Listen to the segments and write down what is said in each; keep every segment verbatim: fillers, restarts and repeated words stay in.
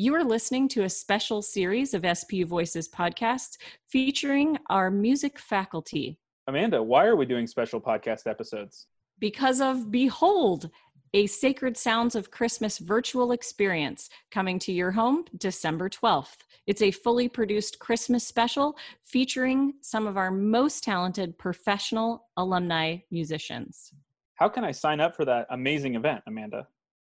You are listening to a special series of S P U Voices podcasts featuring our music faculty. Amanda, why are we doing special podcast episodes? Because of Behold, a Sacred Sounds of Christmas virtual experience coming to your home December twelfth. It's a fully produced Christmas special featuring some of our most talented professional alumni musicians. How can I sign up for that amazing event, Amanda?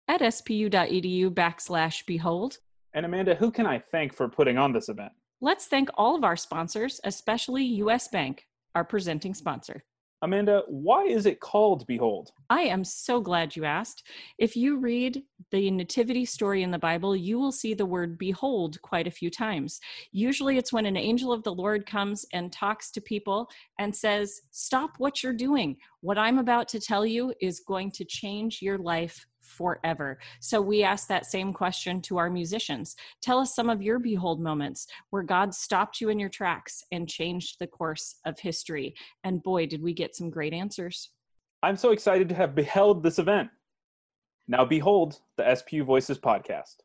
At spu.edu backslash behold. And Amanda, who can I thank for putting on this event? Let's thank all of our sponsors, especially U S Bank, our presenting sponsor. Amanda, why is it called Behold? I am so glad you asked. If you read the nativity story in the Bible, you will see the word behold quite a few times. Usually it's when an angel of the Lord comes and talks to people and says, stop what you're doing. What I'm about to tell you is going to change your life forever. So we ask that same question to our musicians. Tell us some of your behold moments where God stopped you in your tracks and changed the course of history. And boy, did we get some great answers. I'm so excited to have beheld this event. Now behold the S P U Voices podcast.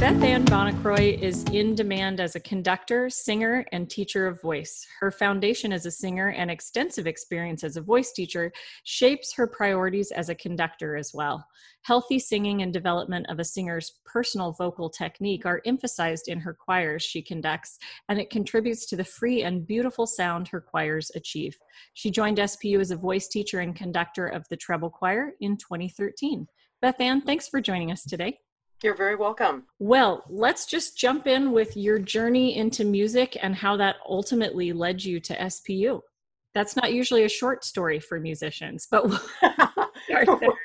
Beth Ann Bonnecroy is in demand as a conductor, singer, and teacher of voice. Her foundation as a singer and extensive experience as a voice teacher shapes her priorities as a conductor as well. Healthy singing and development of a singer's personal vocal technique are emphasized in her choirs she conducts, and it contributes to the free and beautiful sound her choirs achieve. She joined S P U as a voice teacher and conductor of the treble choir in twenty thirteen. Beth Ann, thanks for joining us today. You're very welcome. Well, let's just jump in with your journey into music and how that ultimately led you to S P U. That's not usually a short story for musicians, but we'll, well,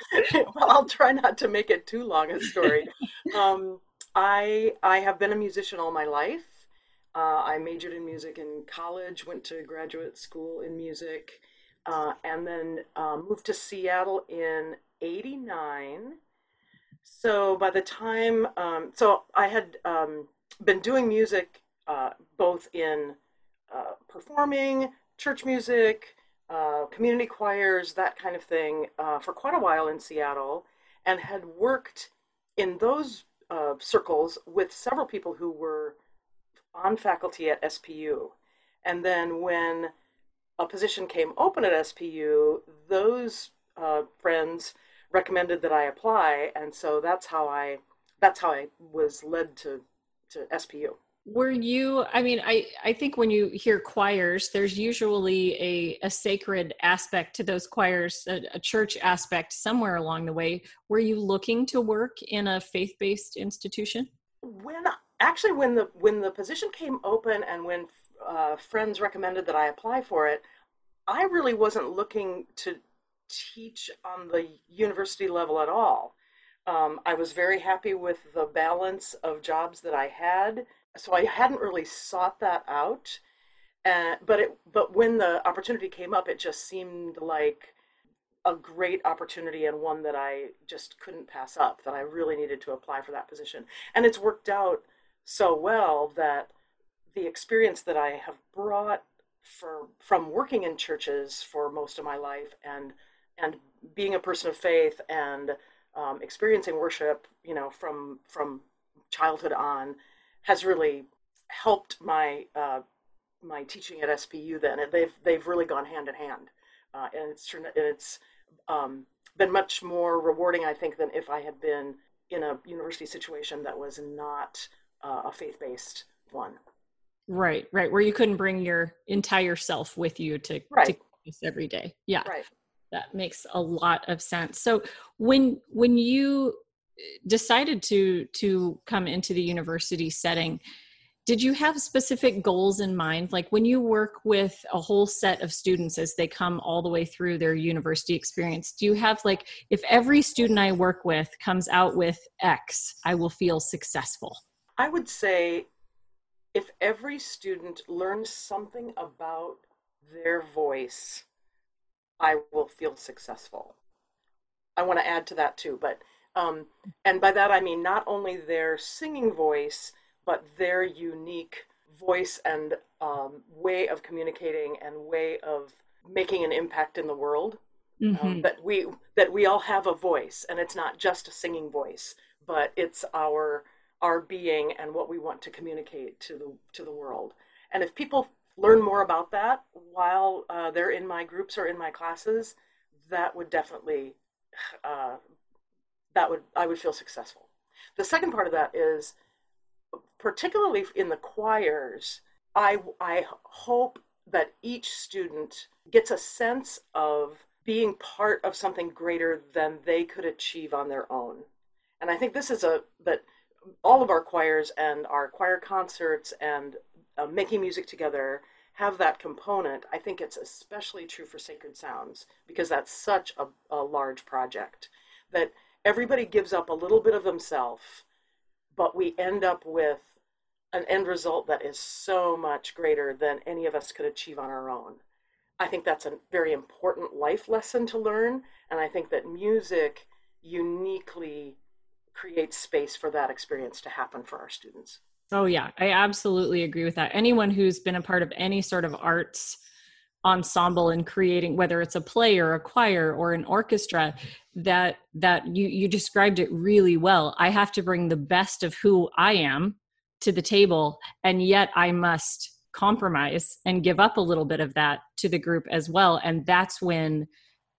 I'll try not to make it too long a story. um, I I have been a musician all my life. Uh, I majored in music in college, went to graduate school in music, uh, and then uh, moved to Seattle in eighty-nine. So by the time, um, so I had um, been doing music uh, both in uh, performing, church music, uh, community choirs, that kind of thing uh, for quite a while in Seattle, and had worked in those uh, circles with several people who were on faculty at S P U. And then when a position came open at S P U, those uh, friends recommended that I apply, and so that's how I that's how I was led to to S P U. Were you, I mean, I, I think when you hear choirs, there's usually a, a sacred aspect to those choirs, a, a church aspect somewhere along the way. Were you looking to work in a faith-based institution? When actually when the when the position came open and when uh, friends recommended that I apply for it, I really wasn't looking to teach on the university level at all. Um, I was very happy with the balance of jobs that I had, so I hadn't really sought that out. Uh, but it, but when the opportunity came up, it just seemed like a great opportunity and one that I just couldn't pass up, that I really needed to apply for that position. And it's worked out so well that the experience that I have brought for, from working in churches for most of my life and and being a person of faith and um, experiencing worship, you know, from from childhood on, has really helped my uh, my teaching at S P U. Then they've they've really gone hand in hand, uh, and it's and it's um, been much more rewarding, I think, than if I had been in a university situation that was not uh, a faith-based one. Right, right, where you couldn't bring your entire self with you to, right. to this every day. Yeah. Right. That makes a lot of sense. So when when you decided to to come into the university setting, did you have specific goals in mind? Like when you work with a whole set of students as they come all the way through their university experience, do you have like, if every student I work with comes out with X, I will feel successful? I would say if every student learns something about their voice, I will feel successful. I want to add to that too, but, um, and by that I mean not only their singing voice, but their unique voice and um, way of communicating and way of making an impact in the world. Mm-hmm. um, that we that we all have a voice, and it's not just a singing voice, but it's our our being and what we want to communicate to the to the world. And if people learn more about that while uh, they're in my groups or in my classes, that would definitely uh, that would I would feel successful. The second part of that is, particularly in the choirs, I, I hope that each student gets a sense of being part of something greater than they could achieve on their own. And I think this is a, that all of our choirs and our choir concerts and uh, making music together have that component. I think it's especially true for Sacred Sounds, because that's such a, a large project, that everybody gives up a little bit of themselves, but we end up with an end result that is so much greater than any of us could achieve on our own. I think that's a very important life lesson to learn, and I think that music uniquely creates space for that experience to happen for our students. Oh yeah, I absolutely agree with that. Anyone who's been a part of any sort of arts ensemble and creating, whether it's a play or a choir or an orchestra, that that you you described it really well. I have to bring the best of who I am to the table, and yet I must compromise and give up a little bit of that to the group as well. And that's when,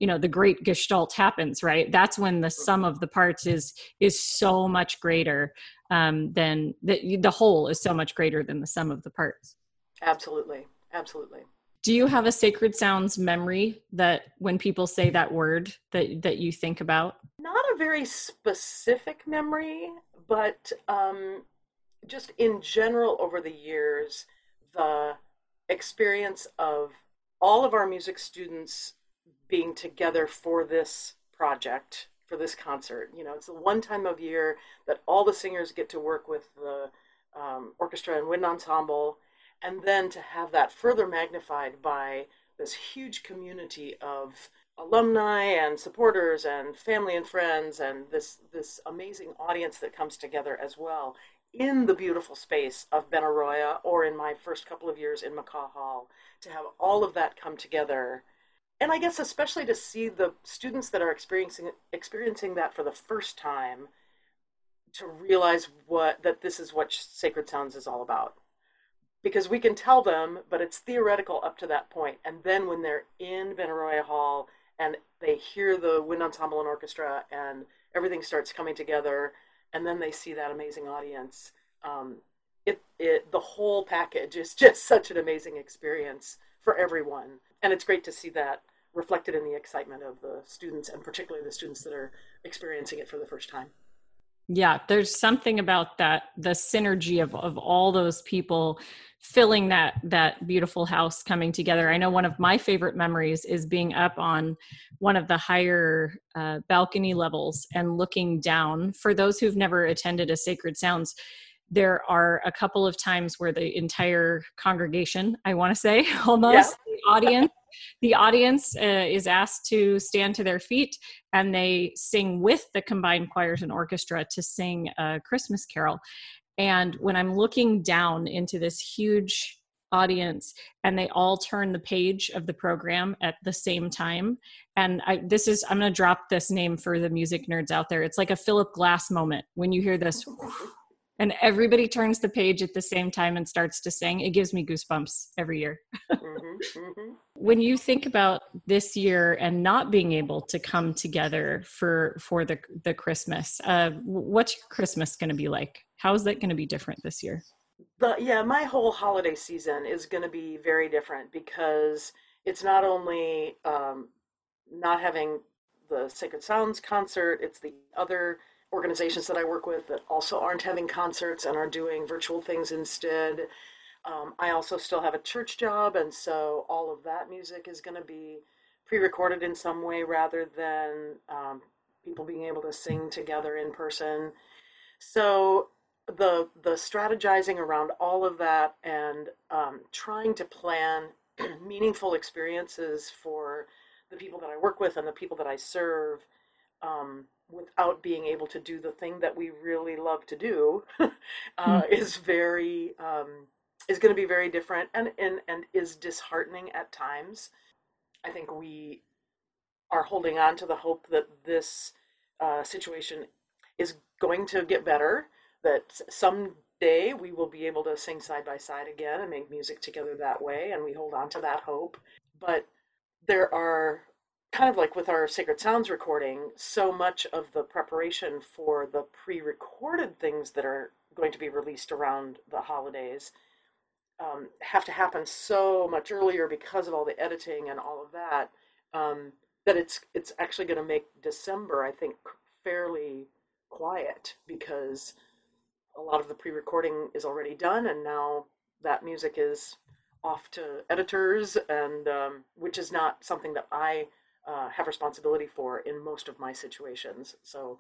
you know, the great gestalt happens, right? That's when the sum of the parts is is so much greater um, than the, the whole is so much greater than the sum of the parts. Absolutely, absolutely. Do you have a Sacred Sounds memory that when people say that word that, that you think about? Not a very specific memory, but um, just in general over the years, the experience of all of our music students being together for this project, for this concert. You know, it's the one time of year that all the singers get to work with the um, orchestra and wind ensemble. And then to have that further magnified by this huge community of alumni and supporters and family and friends, and this this amazing audience that comes together as well in the beautiful space of Benaroya, or in my first couple of years in McCaw Hall, to have all of that come together. And I guess especially to see the students that are experiencing experiencing that for the first time, to realize what that this is what Sacred Sounds is all about. Because we can tell them, but it's theoretical up to that point. And then when they're in Benaroya Hall and they hear the wind ensemble and orchestra and everything starts coming together, and then they see that amazing audience, um, it, it, the whole package is just such an amazing experience for everyone. And it's great to see that reflected in the excitement of the students, and particularly the students that are experiencing it for the first time. Yeah, there's something about that, the synergy of, of all those people filling that that beautiful house coming together. I know one of my favorite memories is being up on one of the higher uh, balcony levels and looking down. For those who've never attended a Sacred Sounds, there are a couple of times where the entire congregation, I want to say, almost, yeah. the audience, the audience uh, is asked to stand to their feet, and they sing with the combined choirs and orchestra to sing a Christmas carol. And when I'm looking down into this huge audience, and they all turn the page of the program at the same time. And I, this is, I'm going to drop this name for the music nerds out there. It's like a Philip Glass moment when you hear this. And everybody turns the page at the same time and starts to sing. It gives me goosebumps every year. Mm-hmm, mm-hmm. When you think about this year and not being able to come together for for the, the Christmas, uh, what's your Christmas going to be like? How is that going to be different this year? The, yeah, my whole holiday season is going to be very different, because it's not only um, not having the Sacred Sounds concert, it's the other organizations that I work with that also aren't having concerts and are doing virtual things instead. Um, I also still have a church job, and so all of that music is going to be pre-recorded in some way rather than um, people being able to sing together in person. So the the strategizing around all of that, and um, trying to plan meaningful experiences for the people that I work with and the people that I serve, um, without being able to do the thing that we really love to do uh, is very, um, is going to be very different and, and, and is disheartening at times. I think we are holding on to the hope that this uh, situation is going to get better, that someday we will be able to sing side by side again and make music together that way, and we hold on to that hope. But there are, kind of like with our Sacred Sounds recording, so much of the preparation for the pre-recorded things that are going to be released around the holidays um, have to happen so much earlier because of all the editing and all of that, um, that it's it's actually going to make December, I think, fairly quiet, because a lot of the pre-recording is already done, and now that music is off to editors, and um, which is not something that I uh, have responsibility for in most of my situations. So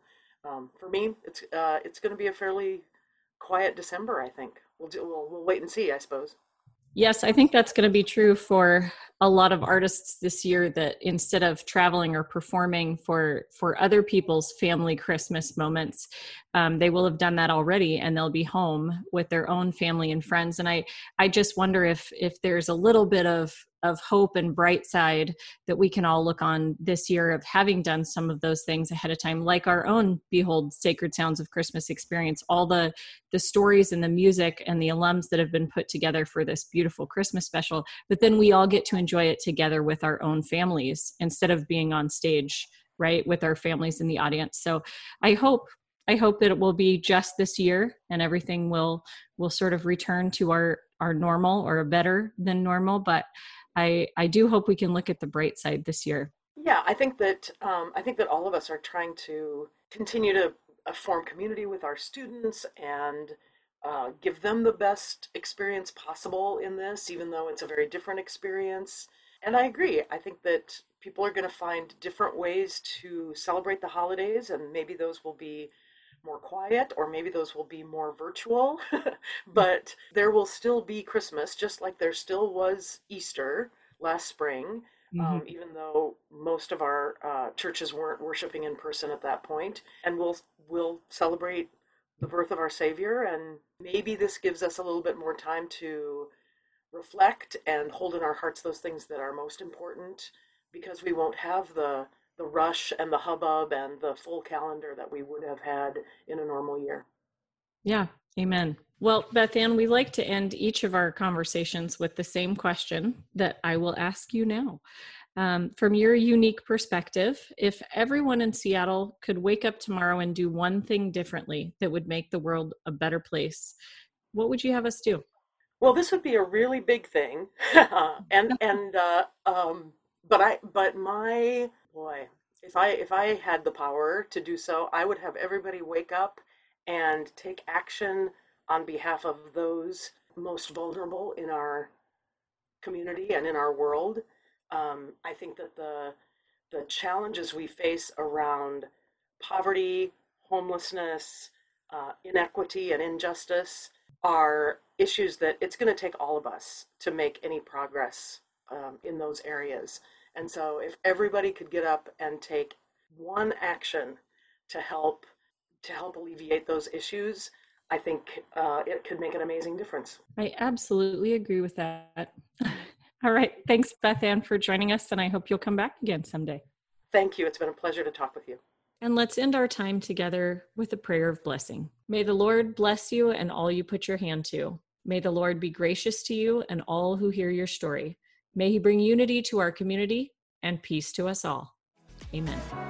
um, for me, it's uh, it's going to be a fairly quiet December, I think. We'll, do, we'll we'll wait and see, I suppose. Yes, I think that's going to be true for a lot of artists this year, that instead of traveling or performing for, for other people's family Christmas moments, um, they will have done that already, and they'll be home with their own family and friends. And I, I just wonder if, if there's a little bit of, of hope and bright side that we can all look on this year of having done some of those things ahead of time, like our own Behold Sacred Sounds of Christmas experience, all the, the stories and the music and the alums that have been put together for this beautiful Christmas special, but then we all get to enjoy it together with our own families instead of being on stage, right, with our families in the audience. So I hope, I hope that it will be just this year, and everything will, will sort of return to our, our normal or better than normal, but I, I do hope we can look at the bright side this year. Yeah, I think that um, I think that all of us are trying to continue to uh, form community with our students and uh, give them the best experience possible in this, even though it's a very different experience. And I agree. I think that people are going to find different ways to celebrate the holidays, and maybe those will be more quiet, or maybe those will be more virtual, but there will still be Christmas, just like there still was Easter last spring, mm-hmm. um, even though most of our uh, churches weren't worshiping in person at that point. And we'll we'll celebrate the birth of our Savior, and maybe this gives us a little bit more time to reflect and hold in our hearts those things that are most important, because we won't have the the rush and the hubbub and the full calendar that we would have had in a normal year. Yeah. Amen. Well, Beth Ann, we like to end each of our conversations with the same question that I will ask you now. Um, from your unique perspective, if everyone in Seattle could wake up tomorrow and do one thing differently that would make the world a better place, what would you have us do? Well, this would be a really big thing. and, and, uh, um, but I, but my, Boy, if I if I had the power to do so, I would have everybody wake up and take action on behalf of those most vulnerable in our community and in our world. Um, I think that the the challenges we face around poverty, homelessness, uh, inequity, and injustice are issues that it's going to take all of us to make any progress um, in those areas. And so if everybody could get up and take one action to help to help alleviate those issues, I think uh, it could make an amazing difference. I absolutely agree with that. All right. Thanks, Beth Ann, for joining us. And I hope you'll come back again someday. Thank you. It's been a pleasure to talk with you. And let's end our time together with a prayer of blessing. May the Lord bless you and all you put your hand to. May the Lord be gracious to you and all who hear your story. May he bring unity to our community and peace to us all. Amen.